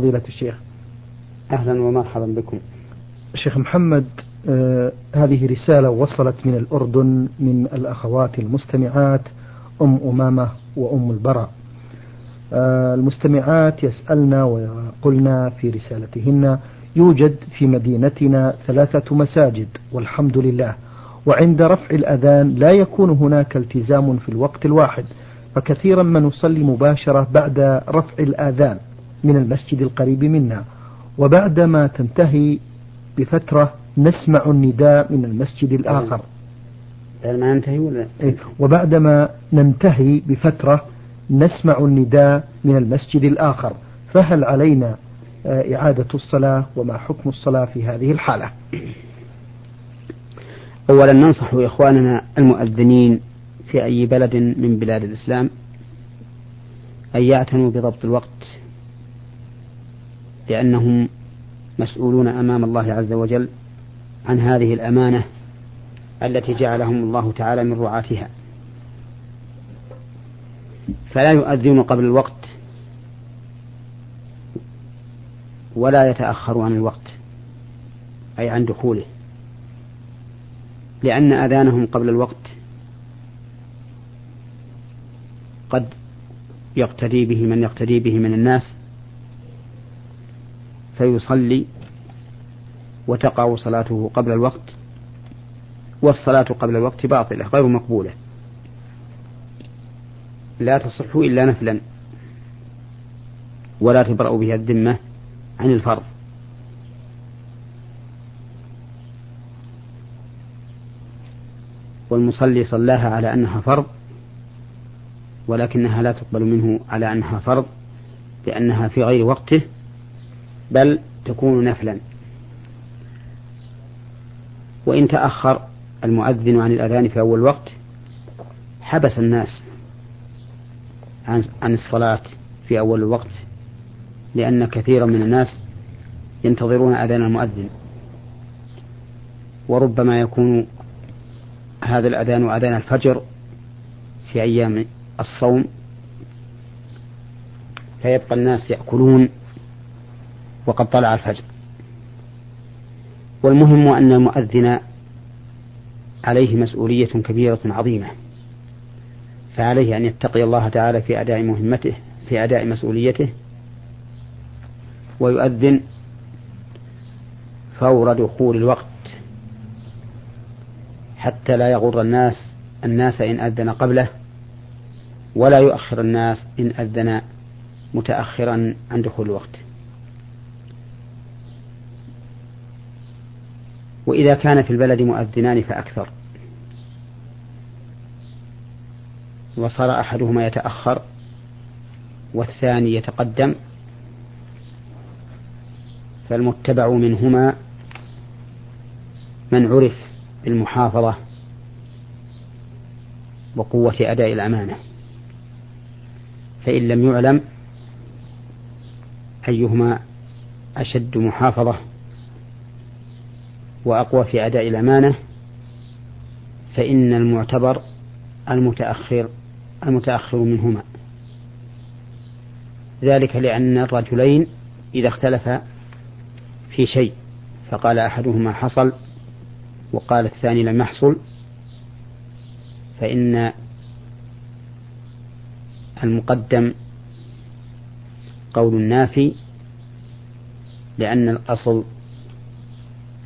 فضيلة الشيخ أهلا ومرحبا بكم. الشيخ محمد، هذه رسالة وصلت من الأردن من الأخوات المستمعات أم أمامة وأم البراء. المستمعات يسألنا ويقولنا في رسالتهن: يوجد في مدينتنا 3 مساجد والحمد لله، وعند رفع الأذان لا يكون هناك التزام في الوقت الواحد، فكثيرا ما نصلي مباشرة بعد رفع الأذان من المسجد القريب منا، وبعدما تنتهي بفترة نسمع النداء من المسجد الآخر. وبعدما ننتهي بفترة نسمع النداء من المسجد الآخر، فهل علينا إعادة الصلاة؟ وما حكم الصلاة في هذه الحالة؟ أولا ننصح إخواننا المؤذنين في أي بلد من بلاد الإسلام أن يعتنوا بضبط الوقت، لأنهم مسؤولون أمام الله عز وجل عن هذه الأمانة التي جعلهم الله تعالى من رعاتها، فلا يؤذن قبل الوقت ولا يتأخر عن الوقت، أي عن دخوله، لأن أذانهم قبل الوقت قد يقتدي به من يقتدي به من الناس فيصلي وتقع صلاته قبل الوقت، والصلاة قبل الوقت باطلة غير مقبولة لا تصح إلا نفلا، ولا تبرأ بها الذمة عن الفرض. والمصلي صلاها على أنها فرض، ولكنها لا تقبل منه على أنها فرض لأنها في غير وقته، بل تكون نفلا. وإن تأخر المؤذن عن الأذان في أول وقت حبس الناس عن الصلاة في أول الوقت، لأن كثيرا من الناس ينتظرون أذان المؤذن، وربما يكون هذا الأذان أذان الفجر في أيام الصوم، فيبقى الناس يأكلون وقد طلع الفجر. والمهم أن المؤذن عليه مسؤولية كبيرة عظيمة، فعليه أن يتقي الله تعالى في أداء مهمته، في أداء مسؤوليته، ويؤذن فور دخول الوقت حتى لا يغر الناس إن أذن قبله، ولا يؤخر الناس إن أذن متأخرا عن دخول الوقت. وإذا كان في البلد مؤذنان فأكثر، وصار أحدهما يتأخر والثاني يتقدم، فالمتبع منهما من عرف بالمحافظة وقوة أداء الأمانة، فإن لم يعلم أيهما أشد محافظة وأقوى في أداء الأمانة فإن المعتبر المتأخر منهما، ذلك لأن الرجلين إذا اختلفا في شيء فقال أحدهما حصل وقال الثاني لم يحصل، فإن المقدم قول النافي لأن الأصل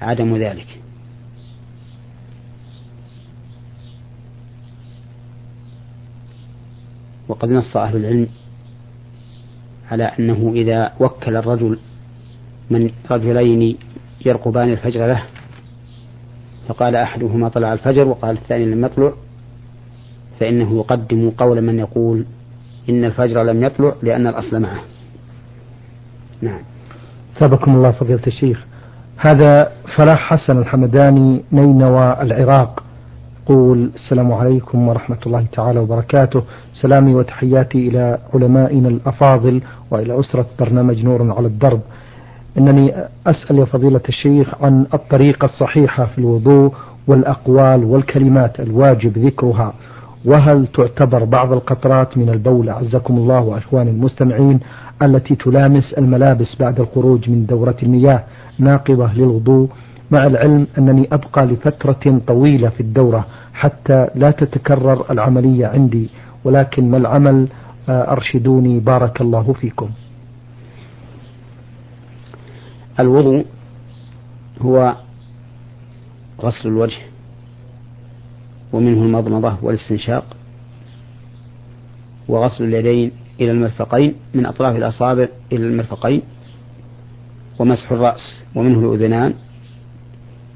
عدم ذلك. وقد نص أهل العلم على أنه إذا وكل الرجل من رجلين يرقبان الفجر له فقال أحدهما طلع الفجر وقال الثاني لم يطلع، فإنه يقدم قول من يقول إن الفجر لم يطلع لأن الأصل معه. نعم، ثابكم الله فضيلة الشيخ. هذا فلاح حسن الحمداني، نينوى العراق، يقول: السلام عليكم ورحمة الله تعالى وبركاته، سلامي وتحياتي إلى علمائنا الأفاضل وإلى أسرة برنامج نور على الدرب، إنني أسأل يا فضيلة الشيخ عن الطريقة الصحيحة في الوضوء والأقوال والكلمات الواجب ذكرها، وهل تعتبر بعض القطرات من البول عزكم الله وإخوان المستمعين التي تلامس الملابس بعد الخروج من دورة المياه ناقضة للوضوء، مع العلم أنني أبقى لفترة طويلة في الدورة حتى لا تتكرر العملية عندي، ولكن ما العمل؟ أرشدوني بارك الله فيكم. الوضوء هو غسل الوجه، ومنه المضمضة والاستنشاق، وغسل اليدين إلى المرفقين من أطراف الأصابع إلى المرفقين، ومسح الرأس ومنه الأذنان،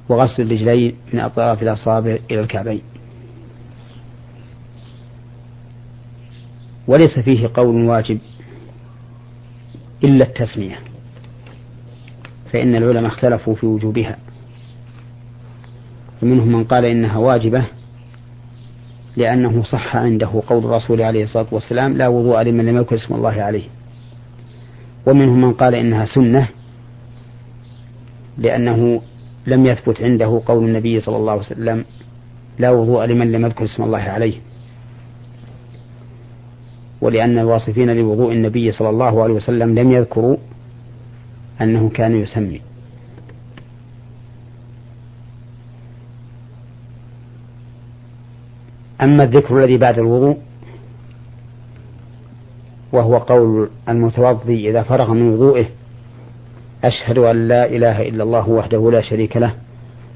وغسل الرجلين من أطراف الأصابع إلى الكعبين. وليس فيه قول واجب إلا التسمية، فإن العلماء اختلفوا في وجوبها، ومنهم من قال إنها واجبة لأنه صح عنده قول الرسول عليه الصلاة والسلام: لا وضوء لمن لم يذكر اسم الله عليه. ومنهم من قال إنها سنة لأنه لم يثبت عنده قول النبي صلى الله عليه وسلم: لا وضوء لمن لم يذكر اسم الله عليه، ولأن الواصفين لوضوء النبي صلى الله عليه وسلم لم يذكروا أنه كان يسمي. أما الذكر الذي بعد الوضوء وهو قول المتوضي إذا فرغ من وضوئه: أشهد أن لا إله إلا الله وحده لا شريك له،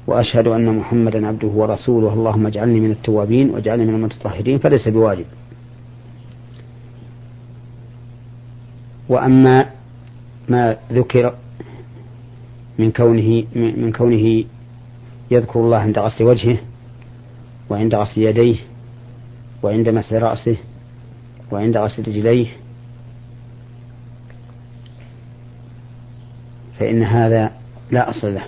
وأشهد أن محمدا عبده ورسوله، اللهم اجعلني من التوابين واجعلني من المتطهرين، فليس بواجب. وأما ما ذكر من كونه يذكر الله عند غسل وجهه وعند غسل يديه وعند مسح رأسه وعند غسل رجليه، فإن هذا لا أصل له،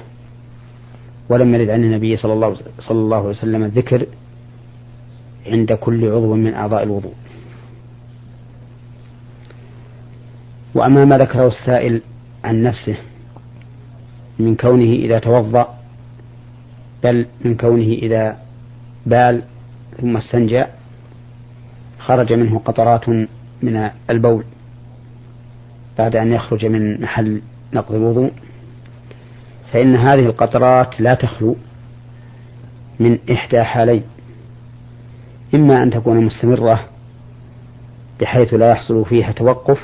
ولم يرد عن النبي صلى الله عليه وسلم الذكر عند كل عضو من أعضاء الوضوء. وأما ما ذكره السائل عن نفسه من كونه إذا توضأ، بل من كونه إذا بال ثم استنجى خرج منه قطرات من البول بعد أن يخرج من محل نقض الوضوء، فإن هذه القطرات لا تخلو من إحدى حالين: إما أن تكون مستمرة بحيث لا يحصل فيها توقف،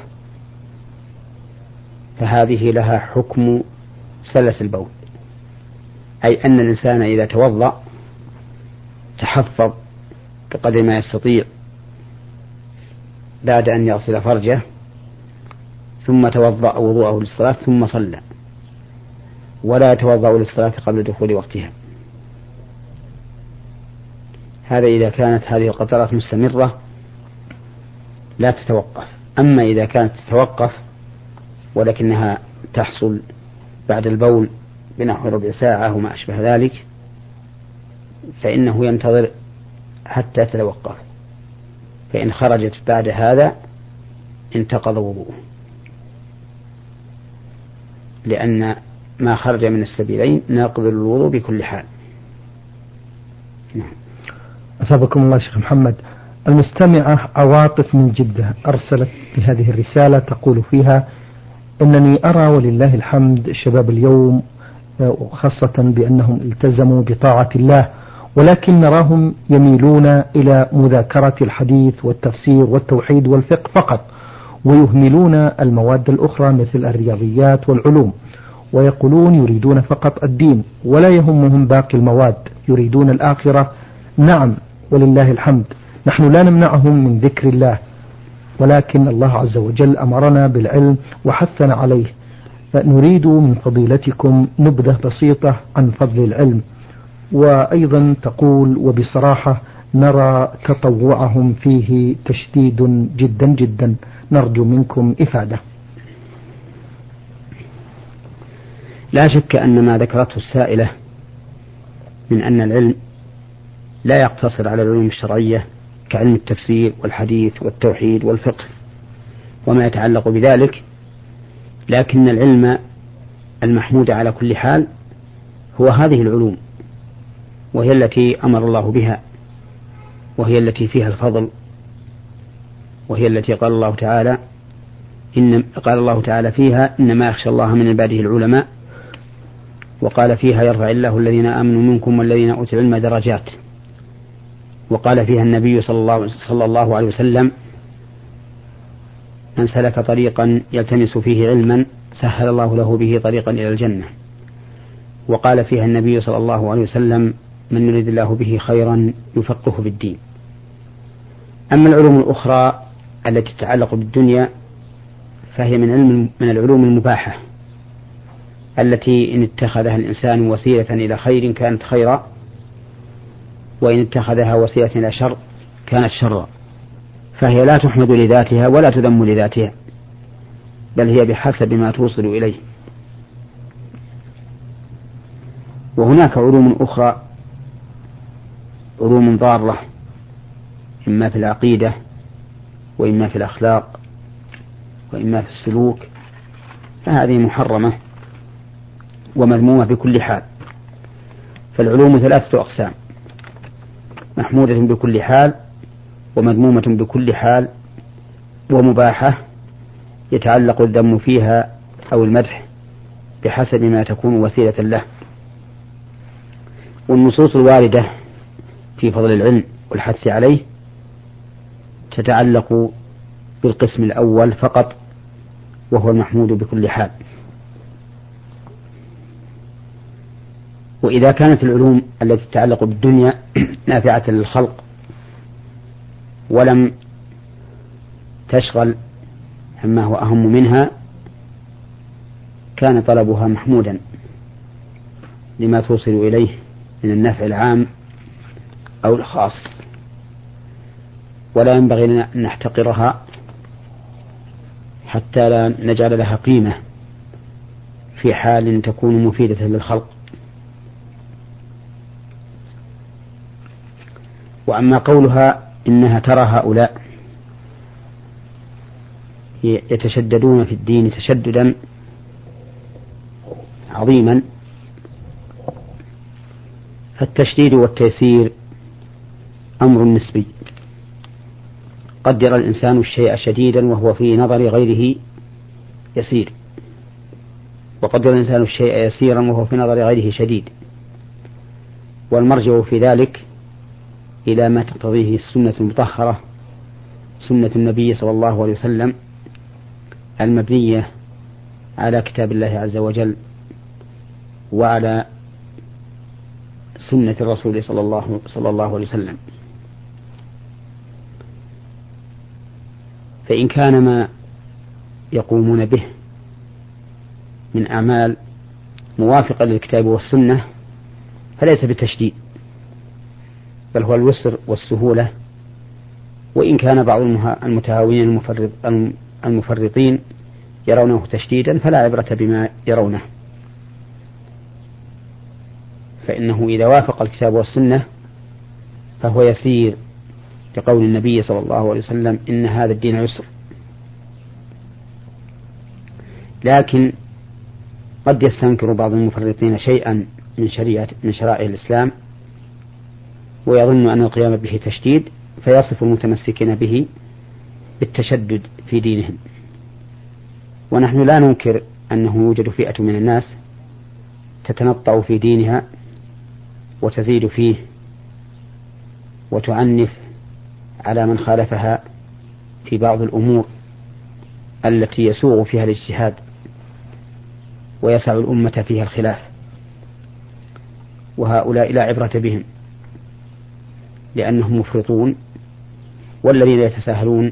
فهذه لها حكم سلس البول، أي أن الإنسان إذا توضأ تحفظ بقدر ما يستطيع بعد أن يغسل فرجه، ثم توضأ وضوءه للصلاة ثم صلى، ولا يتوضأ للصلاة قبل دخول وقتها. هذا إذا كانت هذه القطرات مستمرة لا تتوقف. أما إذا كانت تتوقف ولكنها تحصل بعد البول بنحو ربع ساعة وما أشبه ذلك، فإنه ينتظر حتى تتوقف، فإن خرجت بعد هذا انتقض وضوءه، لأن ما خرج من السبيلين ناقض الوضوء بكل حال. أثابكم الله شيخ محمد. المستمعة عواطف من جدة أرسلت بهذه الرسالة تقول فيها: إنني أرى ولله الحمد شباب اليوم، خاصة بأنهم التزموا بطاعة الله، ولكن نراهم يميلون إلى مذاكرة الحديث والتفسير والتوحيد والفقه فقط، ويهملون المواد الأخرى مثل الرياضيات والعلوم، ويقولون يريدون فقط الدين ولا يهمهم باقي المواد، يريدون الآخرة. نعم ولله الحمد نحن لا نمنعهم من ذكر الله، ولكن الله عز وجل أمرنا بالعلم وحثنا عليه، فنريد من فضيلتكم نبذة بسيطة عن فضل العلم. وأيضا تقول وبصراحة: نرى تطوعهم فيه تشديد جدا جدا، نرجو منكم إفادة. لا شك أن ما ذكرته السائلة من أن العلم لا يقتصر على العلوم الشرعية كعلم التفسير والحديث والتوحيد والفقه وما يتعلق بذلك، لكن العلم المحمود على كل حال هو هذه العلوم، وهي التي أمر الله بها، وهي التي فيها الفضل، وهي التي قال الله تعالى: إن قال الله تعالى فيها إنما يخشى الله من عباده العلماء، وقال فيها يرفع الله الذين آمنوا منكم والذين أوتوا العلم درجات، وقال فيها النبي صلى الله عليه وسلم من سلك طريقا يلتمس فيه علما سهل الله له به طريقا إلى الجنة، وقال فيها النبي صلى الله عليه وسلم من يريد الله به خيرا يفقهه بالدين. أما العلوم الأخرى التي تتعلق بالدنيا فهي من العلوم المباحة التي إن اتخذها الإنسان وسيلة إلى خير كانت خيرا، وإن اتخذها وسيلة إلى شر كانت شرا، فهي لا تحمد لذاتها ولا تذم لذاتها، بل هي بحسب ما توصل إليه. وهناك علوم أخرى، علوم ضارة إما في العقيدة وإما في الأخلاق وإما في السلوك، فهذه محرمة ومذمومة بكل حال. فالعلوم ثلاثة أقسام: محمودة بكل حال، ومذمومة بكل حال، ومباحة يتعلق الذم فيها أو المدح بحسب ما تكون وسيلة له. والنصوص الواردة في فضل العلم والحث عليه تتعلق بالقسم الأول فقط، وهو المحمود بكل حال. وإذا كانت العلوم التي تتعلق بالدنيا نافعة للخلق ولم تشغل عما هو أهم منها كان طلبها محمودا لما توصل إليه من النفع العام أو الخاص، ولا ينبغي لنا أن نحتقرها حتى لا نجعل لها قيمة في حال تكون مفيدة للخلق. وأما قولها إنها ترى هؤلاء يتشددون في الدين تشددا عظيما، فالتشديد والتيسير أمر نسبي، قد يرى الإنسان الشيء شديدا وهو في نظر غيره يسير، وقد يرى الإنسان الشيء يسيرا وهو في نظر غيره شديد، والمرجع في ذلك إلى ما تقتضيه السنة المطهرة، سنة النبي صلى الله عليه وسلم المبنية على كتاب الله عز وجل وعلى سنة الرسول صلى الله عليه وسلم. فإن كان ما يقومون به من أعمال موافقة للكتاب والسنة فليس بالتشديد، بل هو اليسر والسهولة، وإن كان بعض المتهاونين المفرطين يرونه تشديدا فلا عبرة بما يرونه، فإنه إذا وافق الكتاب والسنة فهو يسير، لقول النبي صلى الله عليه وسلم إن هذا الدين يسر. لكن قد يستنكر بعض المفرطين شيئا من شرائع الإسلام ويظن أن القيام به تشديد، فيصف المتمسكين به بالتشدد في دينهم. ونحن لا ننكر أنه يوجد فئة من الناس تتنطع في دينها وتزيد فيه وتعنف على من خالفها في بعض الأمور التي يسوغ فيها الاجتهاد ويسع الأمة فيها الخلاف، وهؤلاء لا عبرة بهم لأنهم مفرطون. والذين يتساهلون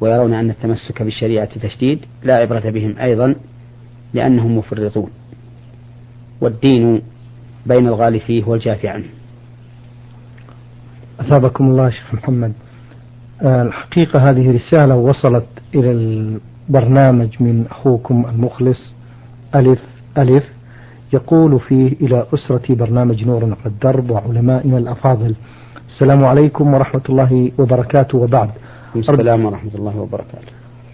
ويرون أن التمسك بالشريعة تشديد لا عبرة بهم أيضا لأنهم مفرطون، والدين بين الغالي فيه والجافي عنه. أثابكم الله شيخ محمد. الحقيقة هذه رسالة وصلت إلى البرنامج من أخوكم المخلص ألف ألف، يقول فيه إلى أسرة برنامج نور على الدرب وعلمائنا الأفاضل: السلام عليكم ورحمة الله وبركاته. وبعد، السلام ورحمة الله وبركاته.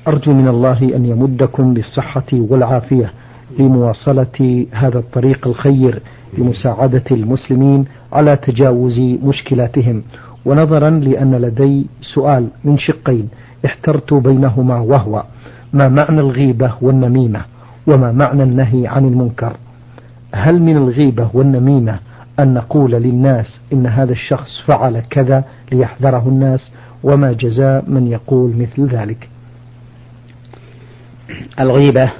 أرجو من الله أن يمدكم بالصحة والعافية لمواصلة هذا الطريق الخير لمساعدة المسلمين على تجاوز مشكلاتهم. ونظرا لأن لدي سؤال من شقين احترت بينهما، وهو: ما معنى الغيبة والنميمة وما معنى النهي عن المنكر؟ هل من الغيبة والنميمة أن نقول للناس إن هذا الشخص فعل كذا ليحذره الناس؟ وما جزاء من يقول مثل ذلك؟ الغيبة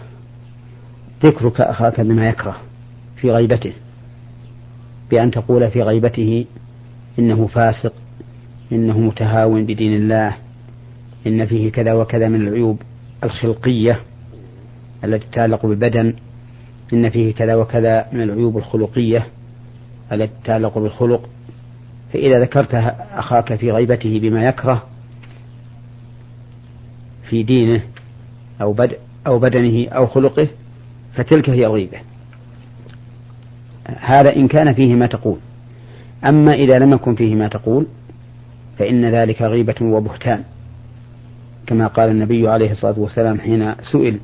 ذكرك أخاك بما يكره في غيبته، بأن تقول في غيبته إنه فاسق، إنه متهاون بدين الله، إن فيه كذا وكذا من العيوب الخلقية التي تتعلق بالبدن، إن فيه كذا وكذا من العيوب الخلقية التي تتعلق بالخلق. فإذا ذكرت أخاك في غيبته بما يكره في دينه أو بدنه أو خلقه فتلك هي الغيبة. هذا إن كان فيه ما تقول، أما إذا لم يكن فيه ما تقول فإن ذلك غيبة وبهتان، كما قال النبي عليه الصلاة والسلام حين سئل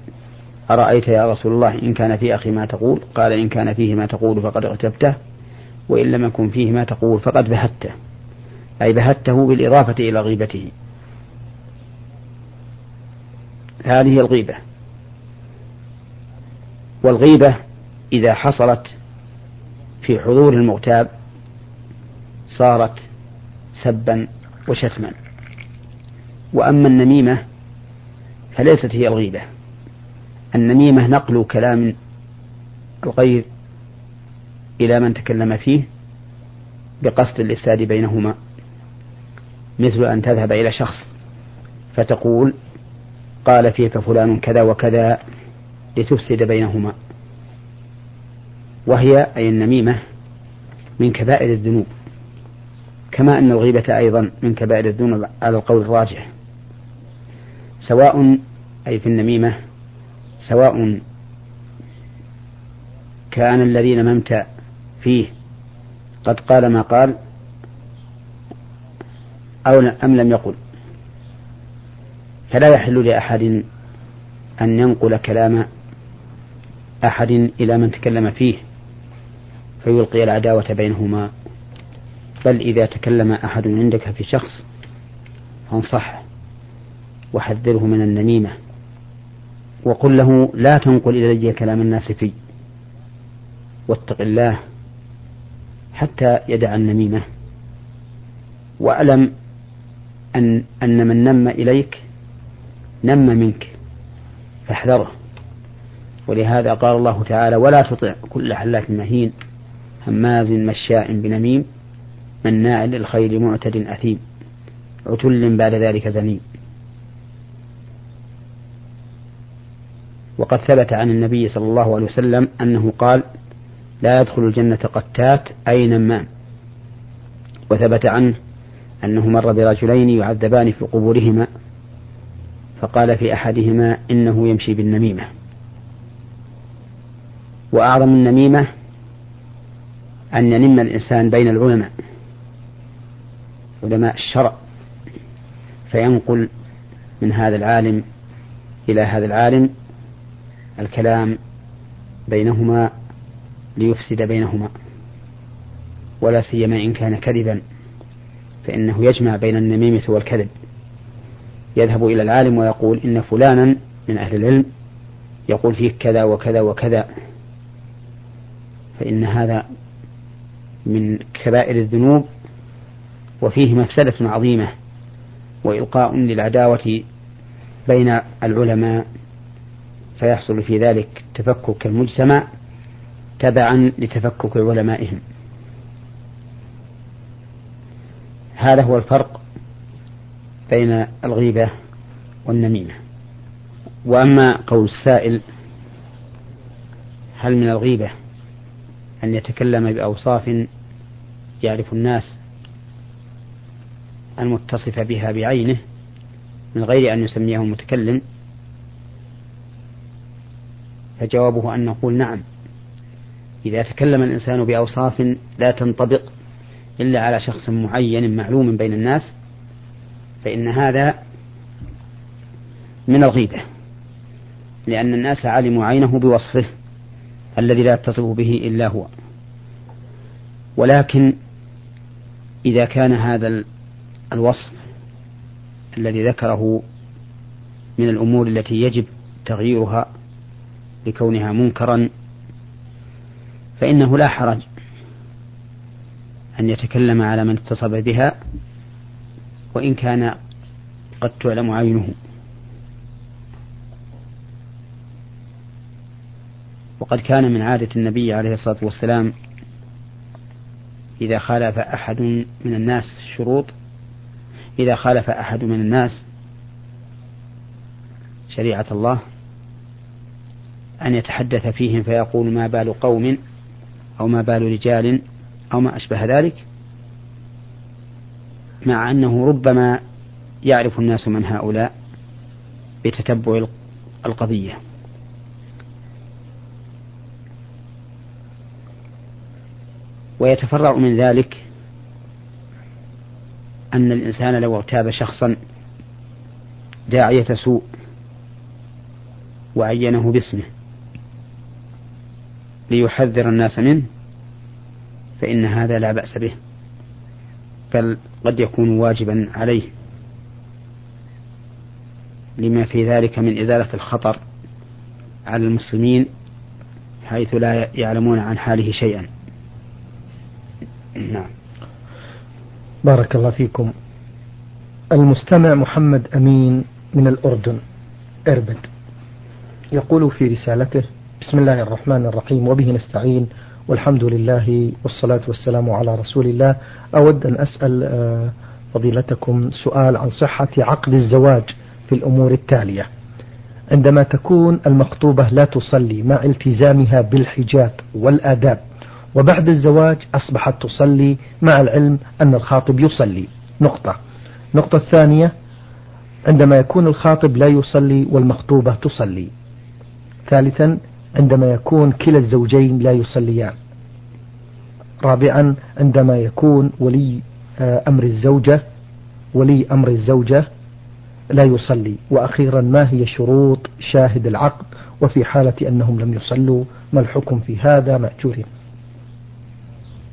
أرأيت يا رسول الله إن كان في أخي ما تقول، قال إن كان فيه ما تقول فقد اغتبته، وإن لم يكن فيه ما تقول فقد بهته، أي بهته بالإضافة إلى غيبته. هذه الغيبة. والغيبة إذا حصلت في حضور المغتاب صارت سبا وشتما. وأما النميمة فليست هي الغيبة، النميمة نقل كلام الغير إلى من تكلم فيه بقصد الإفساد بينهما، مثل أن تذهب إلى شخص فتقول قال فيك فلان كذا وكذا لتفسد بينهما، وهي أي النميمة من كبائر الذنوب، كما أن الغيبة أيضا من كبائر الذنوب على القول الراجح، سواء أي في النميمة سواء كان الذين ممت فيه قد قال ما قال أو أم لم يقل، فلا يحل لأحد أن ينقل كلام أحد إلى من تكلم فيه فيلقي العداوة بينهما. بل إذا تكلم أحد عندك في شخص فانصحه وحذره من النميمة، وقل له لا تنقل إلي كلام الناس فيه، واتق الله حتى يدع النميمة. وألم أن من نم إليك نم منك فاحذره، ولهذا قال الله تعالى ولا تطع كل حلاف مهين هماز مشاء بنميم مناع للخير معتد أثيم عتل بعد ذلك زنيم. وقد ثبت عن النبي صلى الله عليه وسلم أنه قال لا يدخل الجنة قتات أي نمام. وثبت عنه أنه مر برجلين يعذبان في قبورهما فقال في أحدهما إنه يمشي بالنميمة. وأعظم النميمة أن ينم الإنسان بين العلماء، علماء الشرع، فينقل من هذا العالم إلى هذا العالم الكلام بينهما ليفسد بينهما، ولا سيما إن كان كذبا فإنه يجمع بين النميمة والكذب. يذهب إلى العالم ويقول إن فلانا من أهل العلم يقول فيه كذا وكذا وكذا، فإن هذا من كبائر الذنوب وفيه مفسدة عظيمة وإلقاء للعداوة بين العلماء، فيحصل في ذلك تفكك المجتمع تبعا لتفكك علمائهم. هذا هو الفرق بين الغيبة والنميمة. وأما قول السائل هل من الغيبة أن يتكلم بأوصاف يعرف الناس المتصف بها بعينه من غير أن يسميه متكلم، فجوابه أن نقول نعم، إذا تكلم الإنسان بأوصاف لا تنطبق إلا على شخص معين معلوم بين الناس فإن هذا من الغيبة، لأن الناس علموا عينه بوصفه الذي لا يتصف به إلا هو. ولكن إذا كان هذا الوصف الذي ذكره من الأمور التي يجب تغييرها لكونها منكرا فإنه لا حرج أن يتكلم على من اتصف بها وإن كان قد تعلم عينه. وقد كان من عادة النبي عليه الصلاة والسلام إذا خالف أحد من الناس شريعة الله أن يتحدث فيهم فيقول ما بال قوم أو ما بال رجال أو ما أشبه ذلك، مع أنه ربما يعرف الناس من هؤلاء بتتبع القضية. ويتفرع من ذلك أن الإنسان لو اغتاب شخصا داعية سوء وعينه باسمه ليحذر الناس منه فإن هذا لا بأس به، بل قد يكون واجبا عليه لما في ذلك من إزالة الخطر على المسلمين حيث لا يعلمون عن حاله شيئا. نعم. بارك الله فيكم. المستمع محمد أمين من الأردن إربد يقول في رسالته: بسم الله الرحمن الرحيم وبه نستعين والحمد لله والصلاة والسلام على رسول الله. أود أن أسأل فضيلتكم سؤال عن صحة عقد الزواج في الأمور التالية: عندما تكون المخطوبة لا تصلي مع التزامها بالحجاب والآداب، وبعد الزواج أصبحت تصلي مع العلم أن الخاطب يصلي. نقطة الثانية: عندما يكون الخاطب لا يصلي والمخطوبة تصلي. ثالثا: عندما يكون كلا الزوجين لا يصليان. رابعا: عندما يكون ولي أمر الزوجة لا يصلي. وأخيرا: ما هي شروط شاهد العقد، وفي حالة أنهم لم يصلوا ما الحكم في هذا مأجورين؟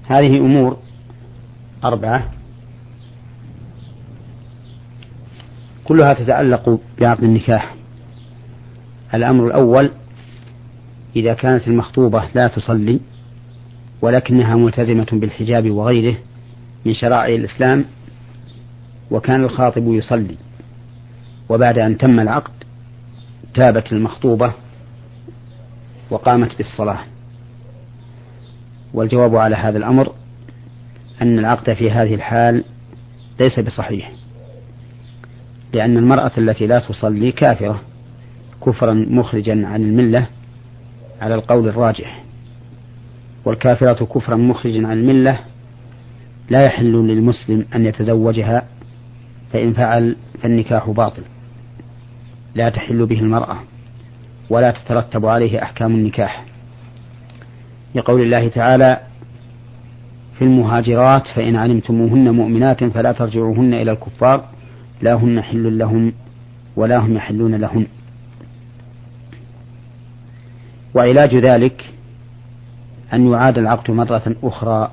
هذه أمور 4 كلها تتعلق بعقد النكاح. الأمر الأول: إذا كانت المخطوبة لا تصلي ولكنها ملتزمة بالحجاب وغيره من شرائع الإسلام، وكان الخاطب يصلي، وبعد أن تم العقد تابت المخطوبة وقامت بالصلاة. والجواب على هذا الأمر أن العقد في هذه الحال ليس بصحيح، لأن المرأة التي لا تصلي كافرة كفرا مخرجا عن الملة على القول الراجح، والكافرة كفرا مخرجا عن الملة لا يحل للمسلم أن يتزوجها، فإن فعل فالنكاح باطل لا تحل به المرأة ولا تترتب عليه أحكام النكاح، لقول الله تعالى: في المهاجرات فإن علمتموهن مؤمنات فلا ترجعوهن إلى الكفار لا هن حل لهم ولا هم يحلون لهن. وعلاج ذلك أن يعاد العقد مرة أخرى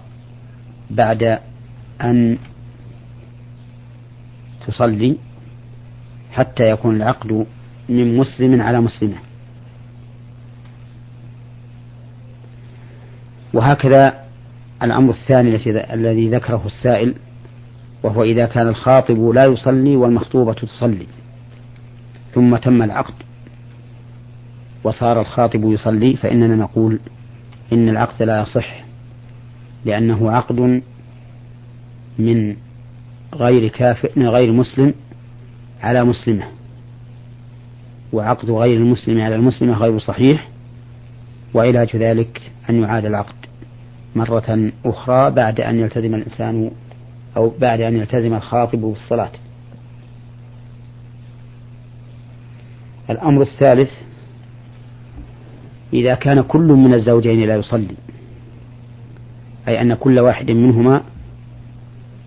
بعد أن تصلي حتى يكون العقد من مسلم على مسلمة. وهكذا الأمر الثاني الذي ذكره السائل، وهو إذا كان الخاطب لا يصلي والمخطوبة تصلي ثم تم العقد وصار الخاطب يصلي، فإننا نقول إن العقد لا يصح، لأنه عقد من غير مسلم على مسلمة، وعقد غير المسلم على المسلمة غير صحيح، وعلاج ذلك أن يعاد العقد مرة أخرى بعد أن يلتزم الإنسان أو بعد أن يلتزم الخاطب بالصلاة. الأمر الثالث: إذا كان كل من الزوجين لا يصلي، أي أن كل واحد منهما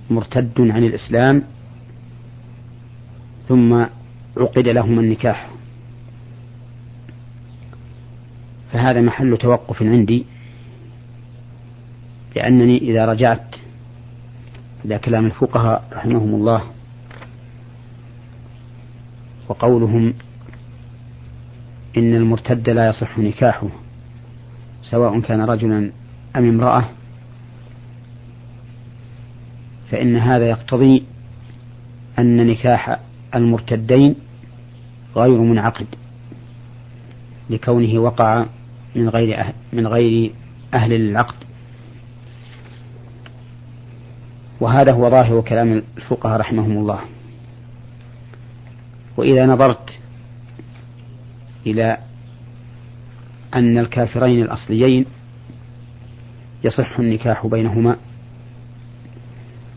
مرتد عن الإسلام ثم عقد لهما النكاح، فهذا محل توقف عندي، لأنني إذا رجعت إلى كلام الفقهاء رحمهم الله وقولهم إن المرتد لا يصح نكاحه سواء كان رجلا أم امرأة، فإن هذا يقتضي أن نكاح المرتدين غير منعقد لكونه وقع من غير أهل العقد. وهذا هو ظاهر كلام الفقهاء رحمهم الله. وإذا نظرت إلى أن الكافرين الأصليين يصح النكاح بينهما،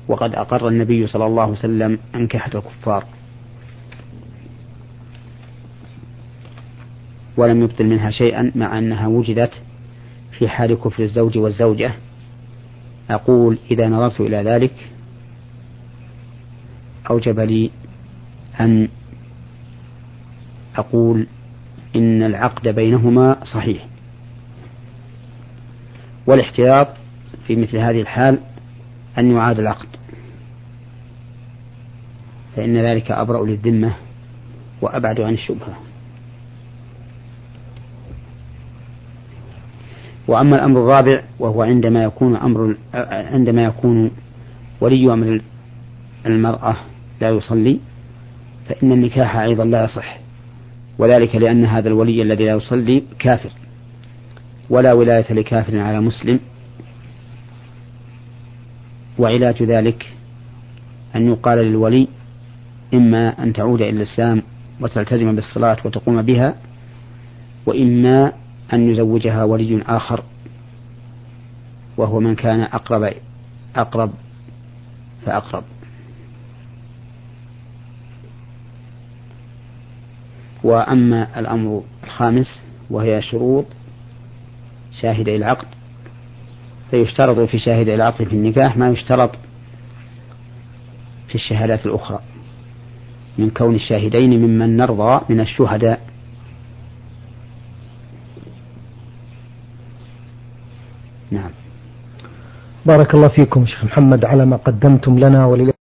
وقد أقر النبي صلى الله عليه وسلم أنكحة الكفار ولم يبطل منها شيئا، مع أنها وجدت في حال كفر الزوج والزوجة. أقول إذا نظرت إلى ذلك أوجب لي أن أقول إن العقد بينهما صحيح، والاحتياط في مثل هذه الحال أن يعاد العقد، فإن ذلك أبرأ للذمة وأبعد عن الشبهة. وأما الأمر الرابع وهو عندما يكون ولي أمر المرأة لا يصلي، فإن النكاح أيضا لا يصح، وذلك لأن هذا الولي الذي لا يصلي كافر، ولا ولاية لكافر على مسلم. وعلاج ذلك أن يقال للولي إما أن تعود إلى الإسلام وتلتزم بالصلاة وتقوم بها، وإما أن يزوجها ولي آخر وهو من كان أقرب فأقرب. وأما الأمر الخامس وهي شروط شاهدي العقد، فيشترط في شاهدي العقد في النكاح ما يشترط في الشهادات الأخرى من كون الشاهدين ممن نرضى من الشهداء، نعم. بارك الله فيكم شيخ محمد على ما قدمتم لنا ولله